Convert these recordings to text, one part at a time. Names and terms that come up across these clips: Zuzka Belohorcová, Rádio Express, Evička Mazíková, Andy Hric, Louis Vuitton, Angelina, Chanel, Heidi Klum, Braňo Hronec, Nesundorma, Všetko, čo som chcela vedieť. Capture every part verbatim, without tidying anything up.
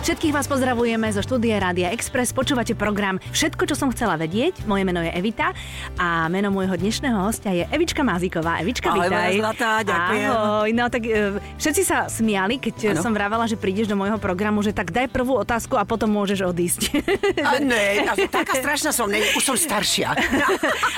Všetkých vás pozdravujeme zo štúdia Rádia Express. Počúvate program Všetko, čo som chcela vedieť. Moje meno je Evita a meno môjho dnešného hostia je Evička Mazíková. Evička, ahoj, vitaj. Ahoj, moja zlatá, ďakujem. Ahoj, no tak všetci sa smiali, keď ano. som vravela, že prídeš do môjho programu, že tak daj prvú otázku a potom môžeš odísť. A ne, taká strašná som, ne, už som staršia.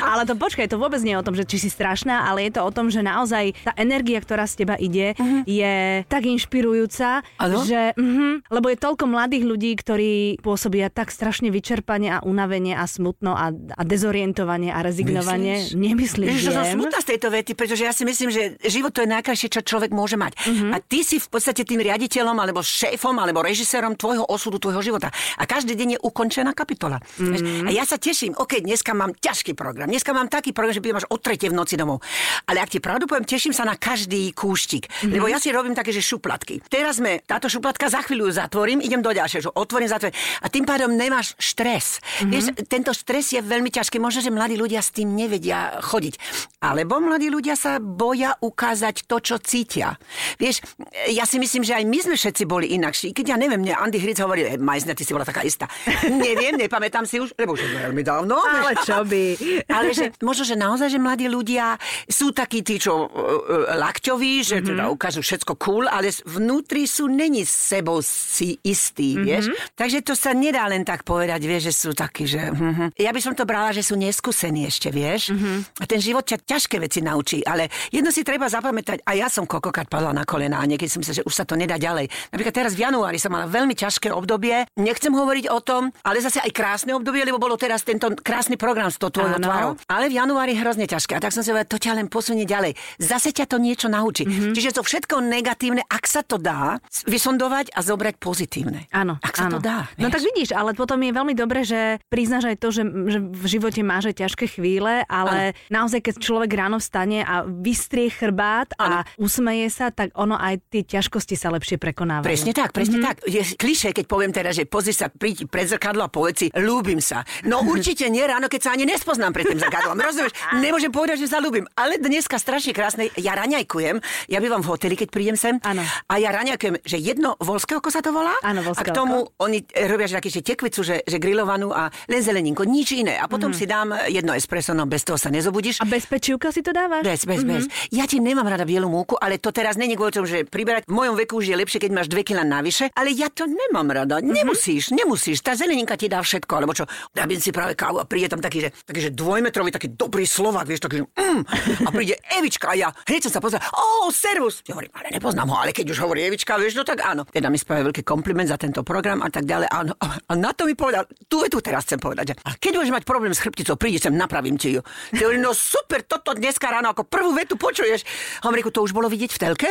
Ale to počkaj, to vôbec nie je o tom, že či si strašná, ale je to o tom, že naozaj tá energia, ktorá z teba ide, uh-huh. je tak inšpirujúca, ano? že uh-huh, lebo je to toľko mladých ľudí, ktorí pôsobia tak strašne vyčerpanie a unavenie a smutno a, a dezorientovanie a rezignovanie. Nemyslíš? Ježiš, to som smutná z tejto vety, pretože ja si myslím, že život to je najkrajšie, čo človek môže mať. Uh-huh. A ty si v podstate tým riaditeľom, alebo šéfom, alebo režisérom tvojho osudu, tvojho života. A každý deň je ukončená kapitola. Uh-huh. A ja sa teším, ok, dneska mám ťažký program, dneska mám taký program, že budem až o tretej v noci domov. Ale ak ti pravdu poviem, teším sa na každý kúštik, uh-huh. lebo ja si robím také, že šuplatky. Teraz sme, táto šuplatka za chvíľu zatvorím, idem do ďalšieho, otvorím, zatvorím. A tým pádom nemáš stres. Mm-hmm. Vieš, tento stres je veľmi ťažký. Možno, že mladí ľudia s tým nevedia chodiť. Alebo mladí ľudia sa boja ukázať to, čo cítia. Vieš, ja si myslím, že aj my sme všetci boli inakší. Keď ja neviem, mne Andy Hric hovoril, e, Majzner, ty si bola taká istá. Neviem, nepamätám si už, lebo už je veľmi dávno. Ale čo by. Ale že, možno, že naozaj, že mladí ľudia sú takí tí, čo uh, lakťoví, že mm-hmm. teda ukážu všetko cool, ale vnútri sú není s sebou si istý, vieš. Mm-hmm. Takže to sa nedá len tak povedať, vieš, že sú takí, že... Mm-hmm. Ja by som to brala, že sú neskúsení ešte, vieš. Mm-hmm. A ten život ťa ťažké veci naučí, ale jedno si treba zapamätať. A ja som koľkokrát padla na kolená a niekedy som myslela, že už sa to nedá ďalej. Napríklad teraz v januári som mala veľmi ťažké obdobie. Nechcem hovoriť o tom, ale zase aj krásne obdobie, lebo bolo teraz tento krásny program s tou tvojou tvárou. Ale v januári hrozne ťažké. A tak som si povedala, to ťa len posunie ďalej. Zase ťa to niečo naučí. Mm-hmm. Čiže to všetko negatívne, ak sa to dá, vysondovať a zobrať pozitívne. Áno, ak sa áno. to dá. Vieš? No tak vidíš, ale potom je veľmi dobré, že priznáš aj to, že, že v živote máš aj ťažké chvíle, ale áno. naozaj, keď človek ráno vstane a vystrie chrbát áno. a usmeje sa, tak ono aj tie ťažkosti sa lepšie prekonávajú. Presne tak, presne mm-hmm. tak. Je klišé, keď poviem teraz, že pozri sa, príď pred zrkadlo a povedz si, ľúbim sa. No určite nie ráno, keď sa ani nespoznám pred tým zrkadlom. Rozumieš? Nemôžem povedať, že sa ľúbim, ale dneska strašne krásne, ja raňajkujem. Ja bývam v hoteli, keď prídem sem. Áno. A ja raňajkujem, že jedno volské oko sa to volá? Áno, a k tomu oni robia že taký, že tekvicu, že, že grillovanú a len zeleninko, nič iné. A potom mm-hmm. si dám jedno espresso, no bez toho sa nezobudíš. A bez pečivka si to dávaš? Bez, bez, mm-hmm. bez. Ja ti nemám rada bielú múku, ale to teraz není kvôli tomu, že priberať. V mojom veku už je lepšie, keď máš dve kilá navyše, ale ja to nemám rada. Mm-hmm. Nemusíš, nemusíš. Tá zeleninka ti dá všetko, alebo čo? Dábim si práve kávu a príde tam taký, že, taký, že dvojmetrový, taký dobrý Slovák, vieš, taký, že mm. a príde Evička a ja hneď som sa pozrela. Ó, servus. Ja hovorím, ale nepoznám ho, ale keď už hovorí Evička, vieš, no tak áno. Teda mi spravil veľký kompliment za tento program a tak ďalej. A, no, a na to mi povedal, tu vetu teraz chcem povedať, že a keď budeš mať problém s chrbticou, prídeš sem, napravím ti ju. Ty hovorí, no super, toto dneska ráno ako prvú vetu počuješ. Homriku, to už bolo vidieť v telke?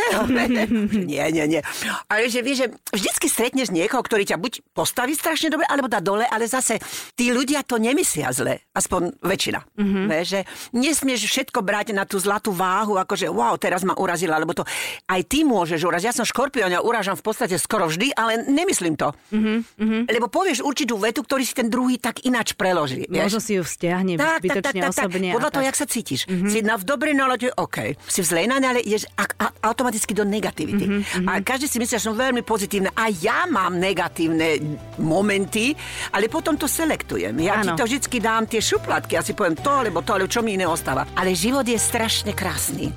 nie, nie, nie. Ale že vieš, že vždycky stretneš niekoho, ktorý ťa buď postaví strašne dobre, alebo dá dole, ale zase tí ľudia to nemyslia zle. Aspoň väčšina. Mm-hmm. Vieš, že nesmieš všetko brať na tú zlatú váhu, akože wow, teraz ma urazila, alebo to aj ty môžeš uraziť. Ja som škorpión a urážam v podstate skoro vždy, ale nemyslím to. Uh-huh, uh-huh. Lebo povieš určitú vetu, ktorý si ten druhý tak ináč preloží. Možno si ju vzťahne tak, zbytočne tak, tak, osobne. Podľa toho, tak. Jak sa cítiš. Uh-huh. Si na v dobrej nálade, OK. Si v zlej nálade, ale ideš a, a, automaticky do negativity. Uh-huh, uh-huh. A každý si myslí, že som veľmi pozitívna. A ja mám negatívne momenty, ale potom to selektujem. Ja ano. ti to vždycky dám tie šuplatky. Ja si poviem to, alebo to, alebo čo mi iné ostáva. Ale život je strašne krásny.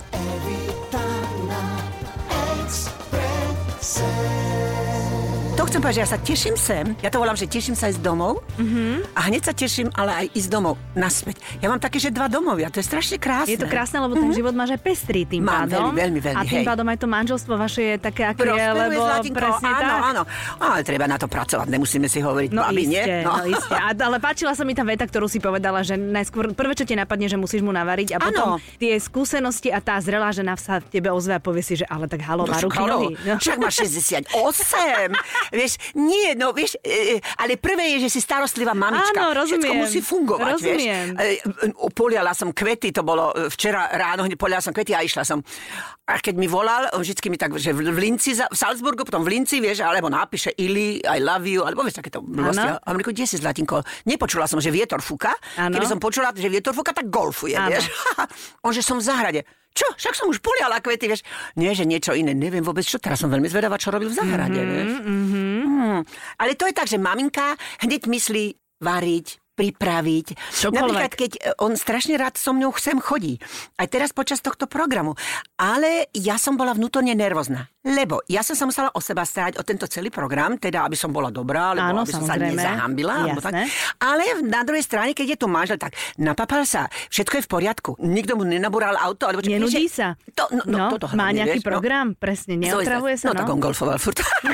Chcem povedať, že ja sa teším sem. Ja to volám, že teším sa ísť domov. Mm-hmm. A hneď sa teším, ale aj ísť domov naspäť. Ja mám také, že dva domovia. To je strašne krásne. Je to krásne, lebo ten mm-hmm. život máš aj pestrý tým mám pádom. Mám veľmi, veľmi, veľmi. A tým hej. pádom aj to manželstvo vaše je také, aké je, lebo zlatinko, presne áno, tak. Áno, áno. Ale treba na to pracovať. Nemusíme si hovoriť, no babi, nie? No, no iste. A, ale páčila sa mi tá veta, ktorú si povedala, že najskôr prvé, čo ti napadne, že musíš mu navariť a áno. potom tie skúsenosti a tá zrelá žena sa tebe ozve a povie si, že ale tak halo, má ruky, nohy. Však má šesťdesiatosem. Vieš, nie, no vieš, ale prvé je, že si starostlivá mamička. Áno, rozumiem. Všetko musí fungovať, rozumiem. Vieš. Poliala som kvety, to bolo včera ráno, poliala som kvety a išla som. A keď mi volal, on vždycky mi tak, že v Linci, v Salzburgu, potom v Linci, vieš, alebo napíše Ili, I love you, alebo vieš, takéto blbostia. A hovorím, kde si, zlatinko? Nepočula som, že vietor fúka. Keby som počula, že vietor fúka, tak golfuje, ano. Vieš. On, že som v záhrade. Čo? Však som už poliala kvety, vieš. Nie, že niečo iné, neviem vôbec čo. Teraz som veľmi zvedavá, čo robil v záhrade, mm-hmm, vieš. Mm-hmm. Mm. Ale to je tak, že maminka hneď myslí variť, pripraviť. Čokoľvek. Napríklad, keď on strašne rád so mnou sem chodí. Aj teraz počas tohto programu. Ale ja som bola vnútorne nervózna. Lebo ja som sa musela o seba starať, o tento celý program, teda aby som bola dobrá, lebo áno, aby som samozrejme sa nezahambila. Tak. Ale na druhej strane, keď je tu manžel, tak napapal sa, všetko je v poriadku. Nikto mu nenabúral auto. Alebo čo, nenudí že... sa. To, no, no, no, má nejaký vieš, program, no? Presne, neotravuje sa. No, no tak on golfoval furt. No,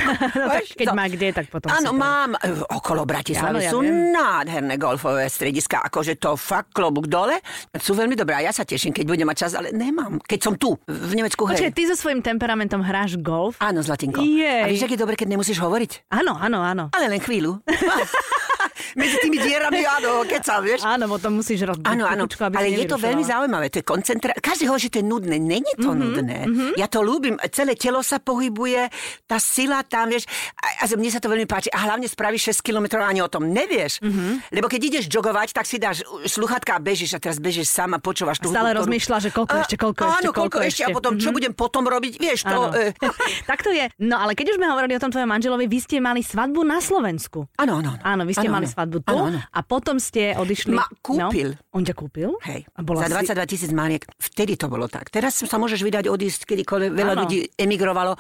tak, keď no. má kde, tak potom áno, mám okolo Bratislavy. Ja, sú nádherné golfové strediska, akože to fakt klobúk dole. Sú veľmi dobré. Ja sa teším, keď budem mať čas, ale nemám. Keď som tu v Nemecku, hej. Počkaj, ty so svojím temperamentom hráš golf? Áno, zlatinko. Jej. A vieš, ak je dobre, keď nemusíš hovoriť? Áno, áno, áno. Ale len chvíľu. Medzi tými dierami, áno, kecam, vieš? Áno, potom musíš robiť. Áno, áno, ale je to veľmi zaujímavé, to je koncentrá... Každý hovorí, že to je nudné, není to mm-hmm, nudné. Mm-hmm. Ja to ľúbim, celé telo sa pohybuje, tá sila tam, vieš, a, a mne sa to veľmi páči. A hlavne spravíš šesť kilometrov ani o tom nevieš. Mm-hmm. Lebo keď ideš jogovať, tak si dáš sluchatka a bežíš a teraz bežíš sám a počúvaš tú hudbu. Stále rozmýšľaš, že koľko ešte, koľko ešte, áno, koľko ešte, a potom, čo budem potom robiť, vieš to. Tak to je. No ale keď už sme hovorili o tom tvojom manželovi, vy ste mali svadbu na Slovensku. Áno, áno. Áno, vy ste mali svadbu tu ano, ano. A potom ste odišli... Ma kúpil. No, on ťa kúpil? Hej. A bola za dvadsaťdva tisíc marek. Vtedy to bolo tak. Teraz sa môžeš vydať odísť, kedykoľvek veľa ano. ľudí emigrovalo.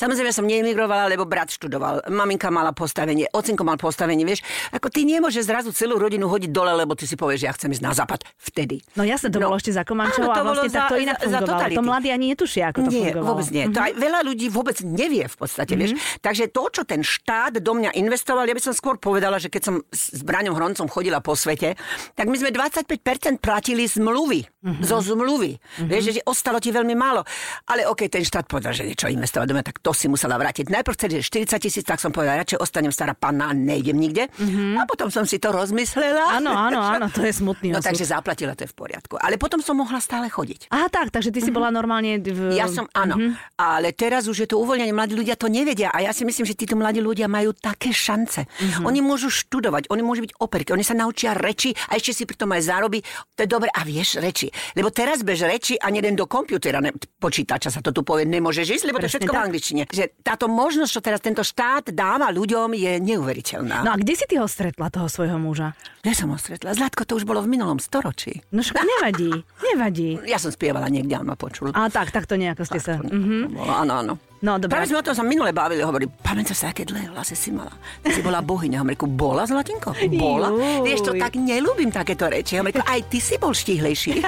Samozrejme som neemigrovala, lebo brat študoval. Maminka mala postavenie, ocinko mal postavenie, vieš. Ako ty nemôžeš zrazu celú rodinu hodiť dole, lebo ty si povieš, že ja chcem ísť na západ. Vtedy. No ja sa to no. bolo ešte za Komančov a vlastne za, takto inak fungovalo. To mladí ani netušia, ako to nie, fungovalo. Vôbec nie. Mm-hmm. To aj veľa ľudí vôbec nevie v podstate, mm-hmm. vieš. Takže to, čo ten štát do mňa investoval, ja by som skôr povedala, že keď som s Braňom Hroncom chodila po svete, tak my sme dvadsaťpäť percent platili zmluvy. Mm-hmm. Zo zmluvy. Mm-hmm. Vieš, že ostalo ti veľmi málo. Ale okej, okay, ten štát povedal, že niečo investovať do mňa, tak to si musela vrátiť. Najprv chceli štyridsať tisíc, tak som povedala, radšej ostanem stará panna, nejdem nikde. Mm-hmm. A potom som si to rozmyslela. Áno, áno, áno, to je smutný osud. No takže zaplatila, to je v poriadku. Ale potom som mohla stále chodiť. Aha, tak, takže ty si mm-hmm. bola normálne... V... Ja som, áno. Mm-hmm. Ale teraz už je to uvoľnenie, mladí ľudia to nevedia. A ja si myslím, že títo mladí ľudia majú také šance. Mm-hmm. Oni môžu študovať. Oni môžu byť operky, oni sa naučia reči a ešte si pritom aj zárobí. To je dobre. A vieš reči. Lebo teraz bež reči a nejeden do kompútera, ne, počítača sa to tu povie, nemôžeš ísť, lebo to je všetko tak v angličtine. Že táto možnosť, čo teraz tento štát dáva ľuďom, je neuveriteľná. No a kde si ty ho stretla, toho svojho muža? Kde som ho stretla? Zlatko, to už bolo v minulom storočí. No ško, nevadí, nevadí. Ja som spievala niekde, on ma počul. A tak, tak to nejako ste sa... Mhm. Áno, áno. No, dobre. Práve sme o tom sa minule bavili, hovorí, pamätáš sa, aké dlhé vlasy si mala? Si bola bohyňa, hovoríku, bola zlatinko? Bola? Juj. Vieš, to tak neľúbim takéto reči, hovoríku, aj ty si bol štíhlejší.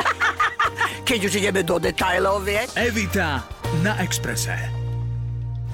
Keď už ideme do detailov, vieš? Evita na Expresse.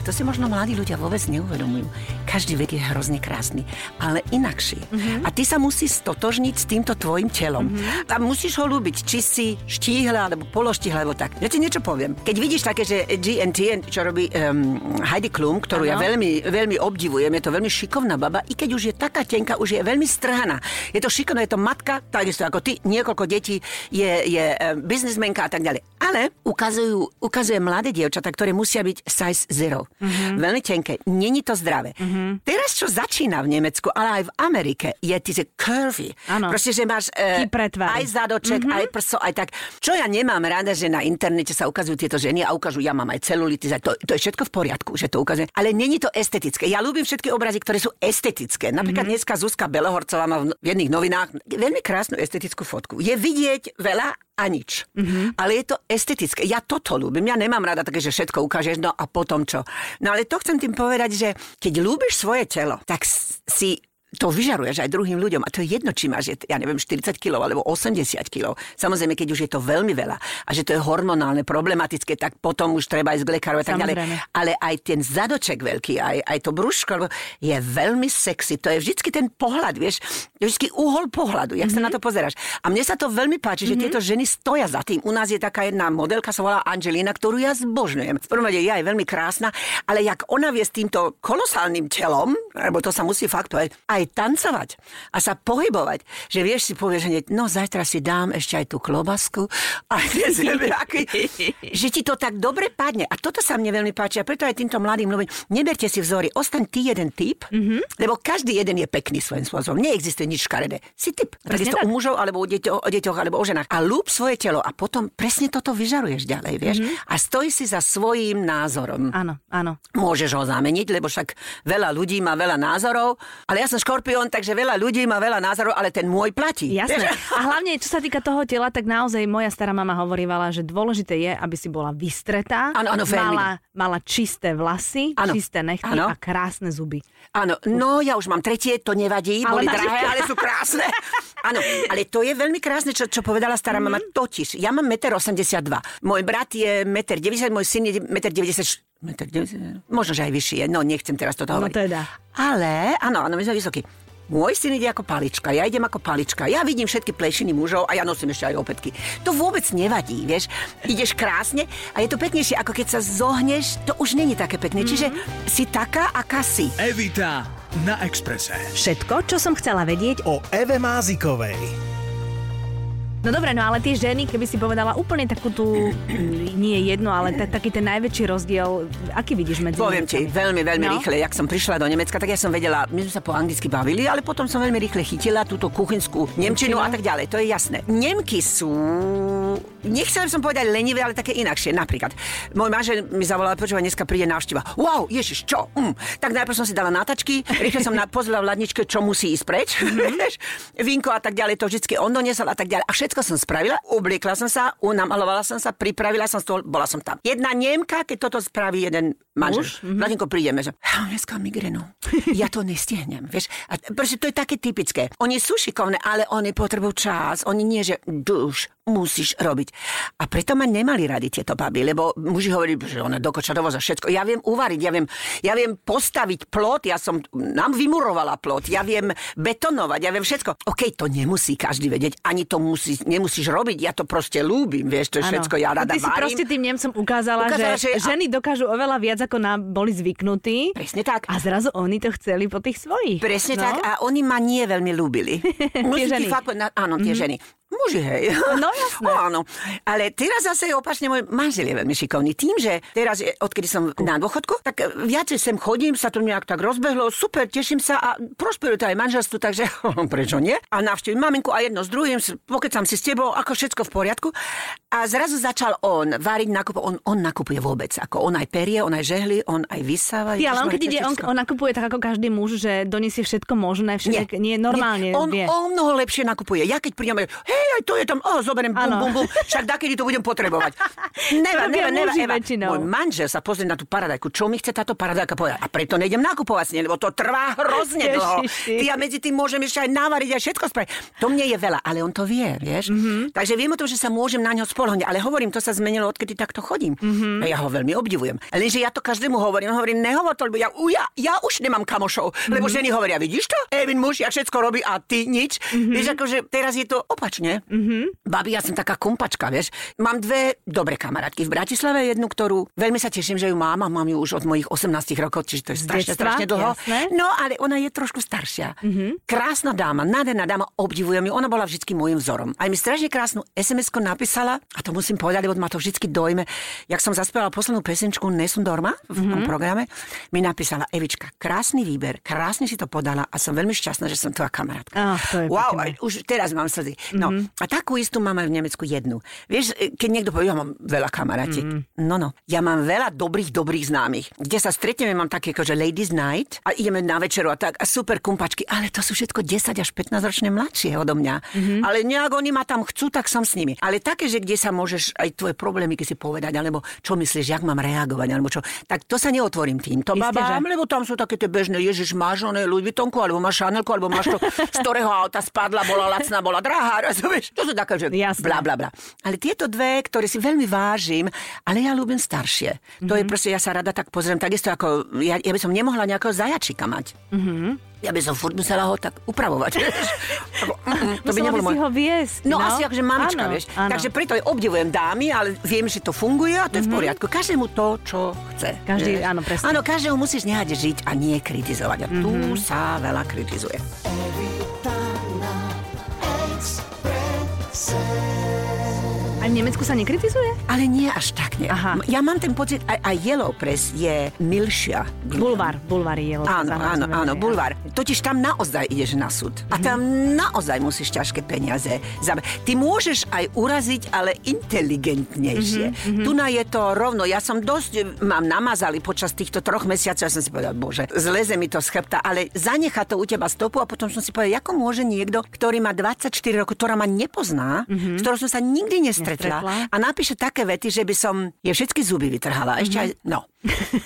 To si možno mladí ľudia vôbec neuvedomujú. Každý vek je hrozne krásny, ale inakší. Mm-hmm. A ty sa musíš stotožniť s týmto tvojim telom. Mm-hmm. A musíš ho ľúbiť, či si štíhla, alebo pološtíhla, alebo tak. Ja ti niečo poviem. Keď vidíš také, že gé en té, čo robí um, Heidi Klum, ktorú ano. ja veľmi, veľmi obdivujem, je to veľmi šikovná baba, i keď už je taká tenká, už je veľmi strhaná. Je to šikovná, je to matka, takisto ako ty, niekoľko detí, je, je um, biznismenka a tak ďalej. Ale ukazujú, ukazuje mladé dievčatá, ktoré musia byť size zero. Mm-hmm. Veľmi tenké. Není to zdravé. Mm-hmm. Teraz, čo začína v Nemecku, ale aj v Amerike, je tyže curvy. Ano. Proste, že máš e, aj zadoček, mm-hmm. aj prso, aj tak. Čo ja nemám rada, že na internete sa ukazujú tieto ženy a ukážu, ja mám aj celulitiz, to, to je všetko v poriadku, že to ukazuje. Ale není to estetické. Ja ľúbim všetky obrazy, ktoré sú estetické. Napríklad mm-hmm. dneska Zuzka Belohorcová má v jedných novinách veľmi krásnu estetickú fotku. Je vidieť veľa a nič. Mm-hmm. Ale je to estetické. Ja toto ľúbim. Ja nemám rada také, že všetko ukážeš, no a potom čo? No ale to chcem tým povedať, že keď ľúbiš svoje telo, tak si to vyžaruješ aj druhým ľuďom. A to je jedno, či máš, ja neviem, štyridsať kilogramov alebo osemdesiat kilogramov. Samozrejme, keď už je to veľmi veľa a že to je hormonálne, problematické, tak potom už treba ísť k lekáru a tak ďalej. Ale aj ten zadoček veľký, aj, aj to brúško je veľmi sexy. To je vždycky ten pohľad, vieš, vždycky uhol pohľadu, jak mm-hmm. sa na to pozeráš. A mne sa to veľmi páči, že mm-hmm. tieto ženy stoja za tým. U nás je taká jedna modelka, sa volá Angelina, ktorú ja zbožňujem. V prvom rade je aj veľmi krásna, ale jak ona vie s týmto kolosálnym telom, lebo to sa musí fakt povedať, aj tancovať a sa pohybovať. Že vieš, si povieš hneď, no zajtra si dám ešte aj tú klobasku a že ti to tak dobre padne. A toto sa mne veľmi páči a preto aj týmto mladým ľuďom, neberte si vzory, ostaň ty jeden typ, mm-hmm. lebo každý jeden je pekný svojím spôsobom. Neexistuje nič škaredé. Si typ. Takisto u mužov, alebo u deťo, o deťoch, alebo o ženách. A ľúb svoje telo a potom presne toto vyžaruješ ďalej, vieš? Mm-hmm. A stoj si za svojím názorom. Áno, áno. Môžeš ho zameniť, lebo však veľa ľudí má veľa názorov, ale ja som škorpión, takže veľa ľudí má veľa názorov, ale ten môj platí. Jasné. A hlavne, čo sa týka toho tela, tak naozaj moja stará mama hovorívala, že dôležité je, aby si bola vystretá, ano, ano, mala, mala čisté vlasy, ano. Čisté nechty ano. A krásne zuby. Áno, no ja už mám tretie, to nevadí, ale boli drahé, ale sú krásne. Áno, ale to je veľmi krásne, čo, čo povedala stará mm-hmm. mama. Totiž, ja mám jeden osemdesiatdva. Môj brat je jeden deväťdesiat, môj syn je jeden deväťdesiat. Možno, že aj vyššie. No, nechcem teraz toto hovoriť. No teda. Ale, áno, áno, my sme vysokí. Môj syn ide ako palička, ja idem ako palička. Ja vidím všetky plešiny mužov a ja nosím ešte aj opätky. To vôbec nevadí, vieš. Ideš krásne a je to peknejšie, ako keď sa zohneš. To už není také pekné. Mm-hmm. Čiže si taká, aká si. Evita na Expresse. Všetko, čo som chcela vedieť o Eve Mázikovej. No dobre, no ale tie ženy, keby si povedala úplne takú tú, nie jedno, ale t- taký ten najväčší rozdiel, aký vidíš medzi nimi? Poviem ti, veľmi, veľmi no? rýchle, jak som prišla do Nemecka, tak ja som vedela, my sme sa po anglicky bavili, ale potom som veľmi rýchle chytila túto kuchynskú nemčinu a tak ďalej, to je jasné. Nemky sú, nechcela som povedať lenivé, ale také inakšie. Napríklad, môj manžel mi zavolal, počúva, dneska príde návšteva. Wow, ježiš, čo? Mm. Tak najprv som si dala nátačky, rýchle som na, pozrela v ladničke, čo musí ísť preč, mm-hmm. vínko a tak ďalej, to vždycky on doniesol a tak ďalej. A všetko som spravila, obliekla som sa, unamalovala som sa, pripravila som to, bola som tam. Jedna Nemka, keď toto spraví jeden manžel, mladinko mm-hmm. prídeme, že ja mám dneska migrénu, ja to nestihnem, vieš. A proste to je také typické. Oni sú šikovné, ale oni potrebujú čas, oni nie, že duš, musíš robiť. A preto ma nemali radi tieto baby, lebo muži hovorili, že ona dokoča dovoza všetko. Ja viem uvariť, ja viem, ja viem postaviť plot, ja som nám vymurovala plot, ja viem betonovať, ja viem všetko. OK, to nemusí každý vedieť, ani to musí nemusíš robiť, ja to proste ľúbim, vieš, to je všetko, ja rada varím. Ty si varím. Proste tým Nemcom ukázala, ukázala že, že ženy dokážu oveľa viac, ako nám boli zvyknutí. Presne tak. A zrazu oni to chceli po tých svojich. Presne no? tak a oni ma nie veľmi ľúbili. Musíte fakt, áno, tie mm-hmm. ženy. Muži, hej. No jasné. No, áno. Ale teraz zase opačne môj manžel je veľmi šikovný. Tým, že teraz, odkedy som na dôchodku, tak viacej sem chodím, sa tu nejak tak rozbehlo, super, teším sa a prosperuje to aj manželstvu, takže prečo nie? A navštívim maminku a jedno s druhým, pokecam si s tebou, ako všetko v poriadku. A zrazu začal on variť nákup, on, on nakupuje vôbec, ako on aj perie, on aj žehli, on aj vysáva. Ja, ale on keď ide, on, on nakupuje tak ako každý muž, že doniesie všetko možné, všetko, nie, nie normálne. Nie. On vie. O mnoho lepšie nakupuje. Ja keď prídem, hej, aj to je tam, oh, zoberiem, bum, bum, bum, však dakedy to budem potrebovať. Neva, neva, neva, neva. Môj manžel sa pozrie na tú paradajku, čo mi chce táto paradajka povedať. A preto nejdem nakupovať, lebo to trvá hrozne dlho. Ty a medzi tým môžem ešte aj navariť a všetko spraviť. To mne je veľa, ale on to vie, vieš. Mm-hmm. Takže viem o tom, že sa môžem na ňo spoľahnúť, ale hovorím, to sa zmenilo, odkedy takto chodím. Mm-hmm. A ja ho veľmi obdivujem. Lenže ja to každému hovorím, hovorím, nehovor to, lebo ja, ja, ja už nemám kamošov, lebo mm-hmm. ženy hovoria, vidíš to? Evin muž, ja všetko robí a ty nič. Mm-hmm. Vieš, akože teraz je to opačne. Mm-hmm. Babi, ja som taká kumpačka, vieš. Mám dve dobré kamarátky v Bratislave, jednu, ktorú veľmi sa teším, že ju mám a mám ju už od mojich osemnásť rokov, čiže to je strašne, detstva, strašne dlho. Jasné. No, ale ona je trošku staršia. Mm-hmm. Krásna dáma, nádherná dáma, obdivujem ju, ona bola vždycky môjim vzorom. Aj mi strašne krásnu es em es-ko napísala, a to musím povedať, lebo ma to vždycky dojme, jak som zaspievala poslednú pesničku Nesundorma v mm-hmm. tom programe, mi napísala Evička, krásny výber, krásne si to podala a som veľmi šťastná, že som tvoja kamarátka. Oh, wow, aj, už teraz mám slzy. No, mm-hmm. A takú istú mám aj v Nemecku jednu. Vieš, keď niekto povie, ja mám veľa kamarátiek. Mm. No, no. Ja mám veľa dobrých, dobrých známych. Kde sa stretneme, mám také akože ladies night a ideme na večeru a tak a super kumpačky. Ale to sú všetko desať až pätnásť ročne mladšie odo mňa. Mm-hmm. Ale nejak oni ma tam chcú, tak som s nimi. Ale také, že kde sa môžeš aj tvoje problémy si povedať, alebo čo myslíš, jak mám reagovať, alebo čo. Tak to sa neotvorím týmto babám, že... lebo tam sú také tie bežné, ježiš, máš oné Louis Vuittonku, alebo máš Chanelku, alebo máš to, z ktorého auta spadla, bola lacná, bola drahá. rozumieš? To sú také, že blá, blá, blá. Ale tieto dve, ktoré si veľmi vážim, ale ja ľúbim staršie. Mm-hmm. To je proste, ja sa rada tak pozriem, takisto ako, ja, ja by som nemohla nejakého zajačika mať. Mm-hmm. Ja by som furt musela ho tak upravovať. To by musela by si ho viesť. No, no? Asi akože mamička, áno, vieš. Áno. Takže preto aj obdivujem dámy, ale viem, že to funguje a to mm-hmm. je v poriadku. Každému to, čo chce. Každý, áno, presne. Áno, každému musíš nehať žiť a nie kritizovať. A mm-hmm. tu sa veľa kritizuje. A v Nemecku sa nekritizuje? Ale nie až tak, nie. Aha. Ja mám ten pocit, aj, aj Yellow Press je milšia. Bulvár, bulvár je Yellow Press. Áno, áno, áno, bulvár. Totiž tam naozaj ideš na súd. A tam mm. naozaj musíš ťažké peniaze zabrať. Ty môžeš aj uraziť, ale inteligentnejšie. Mm-hmm. Tuna je to rovno. Ja som dosť, mám namazali počas týchto troch mesiacov. Ja som si povedal, bože, zleze mi to z chrbta, ale zanecha to u teba stopu a potom som si povedal, ako môže niekto, ktorý má dvadsaťštyri rokov, ktorá ma nepozná, mm-hmm. s ktorou som sa nikdy nestretla, Tretla. A napíše také vety, že by som je všetky zuby vytrhala. Ešte mm-hmm. aj, no.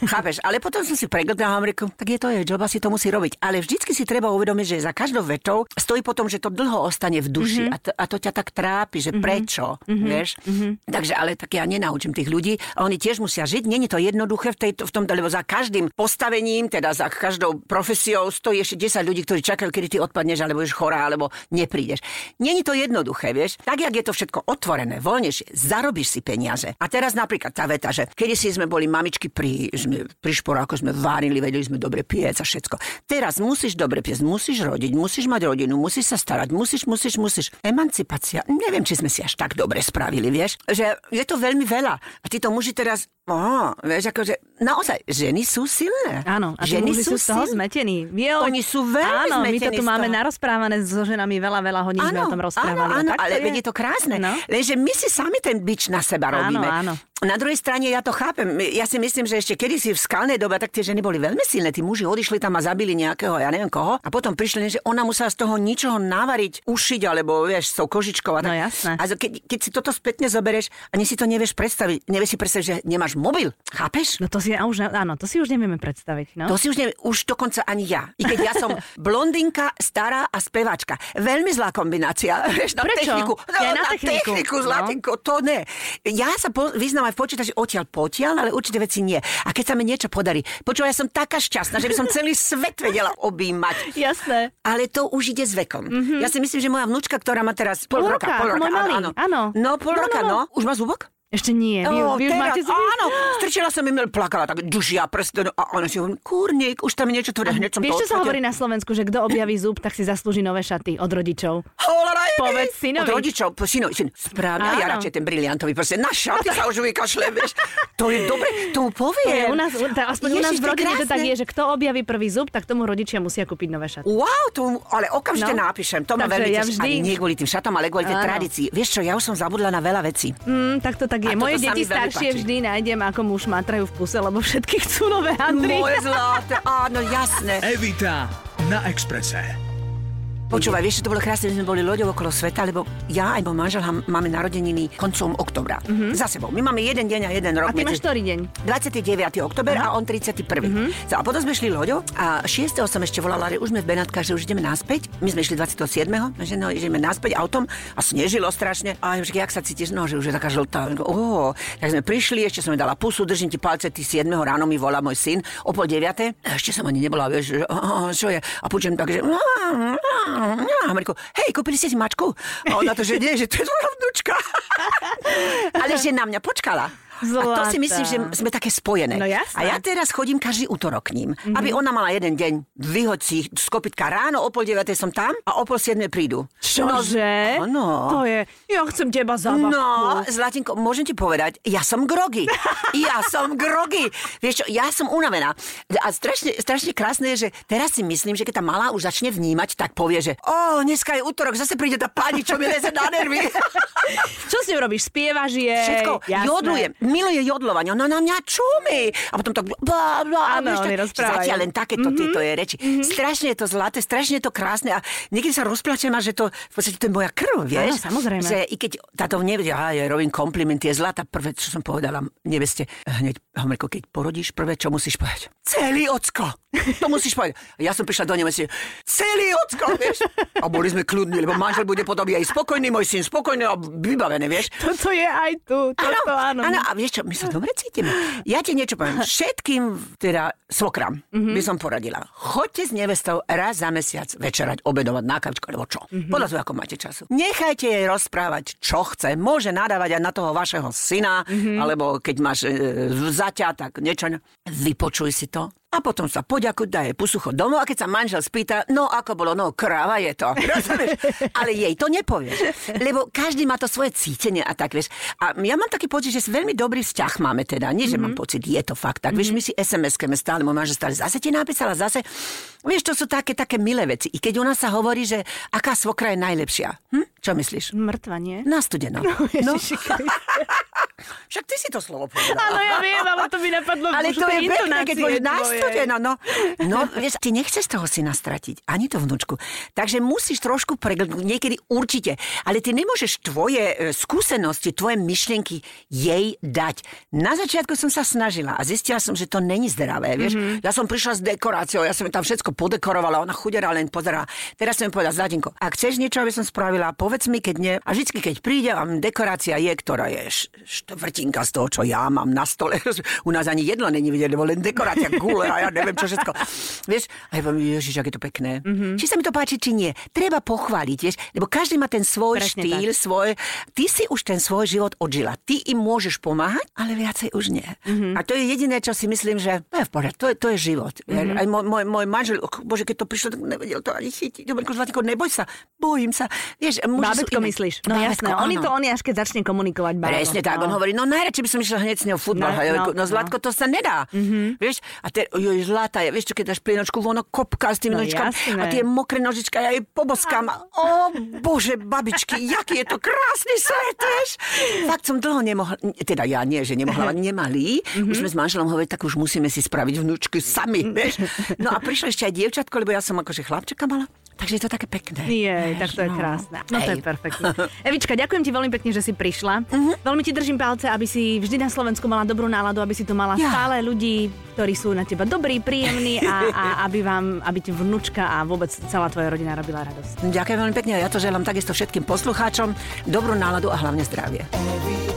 Chápeš? Ale potom som si preglodala a hovorím, tak je to jej job, si to musí robiť. Ale vždycky si treba uvedomiť, že za každou vetou stojí potom, že to dlho ostane v duši mm-hmm. a, to, a to ťa tak trápi, že mm-hmm. prečo, mm-hmm. vieš? Mm-hmm. Takže, ale tak ja nenaučím tých ľudí a oni tiež musia žiť. Není to jednoduché v, tej, v tomto, lebo za každým postavením, teda za každou profesiou stojí ešte desať ľudí, ktorí čakajú, kedy ty odpadneš, alebo ješ chorá, alebo neprídeš. Není to jednoduché, vieš? Tak jak je to všetko otvorené, voľnejšie, zarobíš si peniaze. A teraz napríklad tá veta, že kedysi sme boli mamičky pri Sme, pri šporáku sme varili, vedeli sme dobre piec a všetko. Teraz musíš dobre piec, musíš rodiť, musíš mať rodinu, musíš sa starať, musíš, musíš, musíš. Emancipácia, neviem, či sme si až tak dobre spravili, vieš, že je to veľmi veľa. A títo muži teraz, oh, vieš, akože, naozaj, ženy sú silné. Áno, a tí muži sú z toho zmetení. Jo, oni sú veľmi áno, zmetení. Áno, my to tu máme narozprávané so ženami veľa, veľa hodín sme o tom rozprávali. Áno, áno, ale je, je to krásne. No? Lenže my si sami ten bič na seba robíme. Áno, áno. Na druhej strane ja to chápem. Ja si myslím, že ešte kedysi v skalnej dobe, tak tie ženy boli veľmi silné. Tí muži odišli tam a zabili nejakého, ja neviem koho. A potom prišli, že ona musela z toho ničoho navariť, ušiť, alebo vieš, s tou kožičkou. A tak. No jasné. A keď, keď si toto spätne zoberieš, ani si to nevieš predstaviť. Nevieš si predstaviť, že nemáš mobil. Chápeš? No to si, už, áno, to si už nevieme predstaviť. No? To si už nevie, už dokonca ani ja. I keď ja som blondinka, stará a speváčka. Veľmi zlá kombinácia. Vieš, na Prečo? Techniku. No, ja na, na techniku, techniku zlatinko, no? To ne. Ja sa po, vyznám aj v počítači odtiaľ potiaľ, ale určité veci nie. A keď sa mi niečo podarí, počúva, ja som taká šťastná, že by som celý svet vedela objímať. Jasné. Ale to už ide s vekom. Mm-hmm. Ja si myslím, že moja vnúčka, ktorá má teraz pol, pol roka, roka, pol roka, áno, áno, áno. No, pol no, roka, no. no. Už má zúbok? Ešte nie. Vy, oh, vy už máte zúbok? Áno, strčila som im, plakala, tak dužia prsten a ona si hovorí, kúrnik, už tam niečo tvrdé. Vieš, čo sa hovorí na Slovensku, že kto objaví zúb, tak si zaslúži nové šaty od rodičov. Povedz synovi. Od rodičov, synovi, synovi. Správne, áno. Ja radšej ten briliantový, proste na šaty sa už vykašľem, vieš. To je dobre, to mu poviem. To je u nás, aspoň Ježiš, u nás v rodine to, to tak je, že kto objaví prvý zub, tak tomu rodičia musia kúpiť nové šaty. Wow, to, ale okamžite no. Napíšem. To ma veľmi ja tiež, vždy... ani nie kvôli tým šatom, ale kvôli tej tradícii. Vieš čo, ja už som zabudla na veľa vecí. Mm, tak to tak je. Moje deti staršie vždy nájdem, ako mu už matrajú v kuse, lebo všetky chcú nové handry. Moje zlaté, áno, jasné. Evita na Expresse. Počúvaj, vieš, to bolo krásne, my sme boli loďou okolo sveta, lebo ja aj môj manžel máme narodeniny koncom októbra. Mm-hmm. Za sebou. My máme jeden deň a jeden rok. A ty máš ktorý deň? dvadsiateho deviateho október uh-huh. a on tridsiateho prvého Mm-hmm. A potom sme šli loďou a šiesteho som ešte volala, že už sme v Benátkach, že už ideme naspäť. My sme išli dvadsiateho siedmeho že no, ideme naspäť autom a snežilo strašne. A že jak sa cítiš, no, že už je taká žltá. Ó, tak sme prišli, ešte som jej dala pusu, držím ti palce, ty siedmeho ráno mi volá môj syn o pol deviatej Ešte som ani nebola, vieš, že, oh, čo je? A počujem tak, že a Mariko, hej, kúpili ste si mačku? A ona to, že nie, že to je tvoja vnúčka. Ale že na mňa počkala. Zlata. A to si myslím, že sme také spojené. No jasné. A ja teraz chodím každý útorok k ním, mm-hmm. aby ona mala jeden deň, vyhoď si z kopytka ráno, o pol deviatej som tam a o pol siedmej prídu. Čože? Áno. To je, ja chcem teba zabavku. No, Zlatinko, môžem ti povedať, ja som grogy. Ja som grogy. Vieš čo, ja som unavená. A strašne, strašne krásne je, že teraz si myslím, že keď tá malá už začne vnímať, tak povie, že ó, oh, dneska je útorok, zase príde tá pani, čo mi leze na nervy. Čo s ňou robíš? Spievaš jej? Všetko. Jodlujem. miluje jodlovanie, ona na mňa čumí. A potom tak blá, blá. Áno, oni rozprávajú. Zatiaľ len takéto mm-hmm. tieto je reči. Mm-hmm. Strašne je to zlaté, strašne je to krásne a niekedy sa rozplačem a že to, v podstate to je moja krv, vieš? Áno, samozrejme. Že i keď táto nevedia, ja robím komplimenty, je zlatá, prvé, čo som povedala neveste, hneď, Homerko, keď porodíš, prvé, čo musíš povedať? Celý ocko. To musíš povedať. Ja som prišla do neveste, celý ocko, vieš? A boli sme kľudní, lebo manžel bude podobný aj spokojný, môj syn spokojný a vybavený, vieš? Toto je aj tu, toto áno. Áno, a vieš čo, my sa dobre cítime. Ja ti niečo poviem. Všetkým, teda svokram, mm-hmm. by som poradila. Choďte s nevestou raz za mesiac večerať, obedovať na kavičku, alebo čo. Mm-hmm. Podľa toho, ako máte času. Nechajte jej rozprávať, čo chce. Môže nadávať aj na toho vašeho syna, mm-hmm. alebo keď máš e, vzatia, tak niečo. Vypočuj si to. A potom sa poďakuj, daj pusucho domov a keď sa manžel spýta, no ako bolo, no kráva je to. Rozumieš? Ale jej to nepovieš. Lebo každý má to svoje cítenie a tak, vieš. A ja mám taký pocit, že veľmi dobrý vzťah máme teda. Nie, že mm-hmm. mám pocit, je to fakt tak. Mm-hmm. Vieš, my si es em eskeme stále, môj manžel stále, zase ti napísala, zase. Vieš, to sú také, také milé veci. I keď ona sa hovorí, že aká svokra je najlepšia. Hm? Čo myslíš? Mŕtva, nie? Na studeno. No, no. Však ty si to slovo povedala. Áno, ja viem, ale to by napadlo. Ale to je pekné, keď môžeš nastudená. No, no vieš, ty nechceš toho syna stratiť, ani to vnúčku. Takže musíš trošku preglnúť, niekedy určite. Ale ty nemôžeš tvoje skúsenosti, tvoje myšlienky jej dať. Na začiatku som sa snažila a zistila som, že to není zdravé, vieš. Mm-hmm. Ja som prišla s dekoráciou, ja som tam všetko podekorovala, ona chudera len pozerala. Teraz som jej povedala, Zlatinko, ak chceš niečo, aby som spravila, povedz mi, keď nie. A vždycky, keď príde, a dekorácia je, ktorá je š- štvrtinka z toho, čo ja mám na stole. U nás ani jedlo není vidieť, lebo len dekorácia, gule a ja neviem čo všetko. Vieš, a ja vám, ježiš, ak je to pekné. Mm-hmm. Či sa mi to páči, či nie. Treba pochváliť, vieš, lebo každý má ten svoj Prešne štýl, tak. svoj. Ty si už ten svoj život odžila. Ty im môžeš pomáhať, ale viacej už nie. Mm-hmm. A to je jediné, čo si myslím, že to je v poriadku, to je, to je život. Mm-hmm. Aj môj, môj, môj manžel, oh, bože, keď to prišlo, tak nevedel to ani chytiť. Dobre, Zlatko, neboj sa, bojím sa. Vieš, bábetko myslíš? No jasné, oni to oni až keď začne komunikovať bábetko. Tak on hovorí, no najradšej by som išla hneď s ňou futbal. No, no, no Zlatko, to sa nedá. Mm-hmm. Vieš, a te, joj, Zlata, ja, vieš čo, keď dáš plienočku, ono kopká s tým no, nožičkám jasné. A tie mokré nožička, ja jej poboskám. A... O bože, babičky, jaký je to krásny svet, vieš. Fakt som dlho nemohla, teda ja nie, že nemohla, ale nemali. Mm-hmm. Už sme s manželom hovorili, tak už musíme si spraviť vnúčky sami, vieš. No a prišlo ešte aj dievčatko, lebo ja som akože chlapčeka mala. Takže je to také pekné. Jej, tak to je krásne. No, no to je perfektné. Evička, ďakujem ti veľmi pekne, že si prišla. Uh-huh. Veľmi ti držím palce, aby si vždy na Slovensku mala dobrú náladu, aby si tu mala ja. stále ľudí, ktorí sú na teba dobrí, príjemní a, a aby vám, aby ti vnúčka a vôbec celá tvoja rodina robila radosť. Ďakujem veľmi pekne a ja to želám takisto všetkým poslucháčom. Dobrú náladu a hlavne zdravie.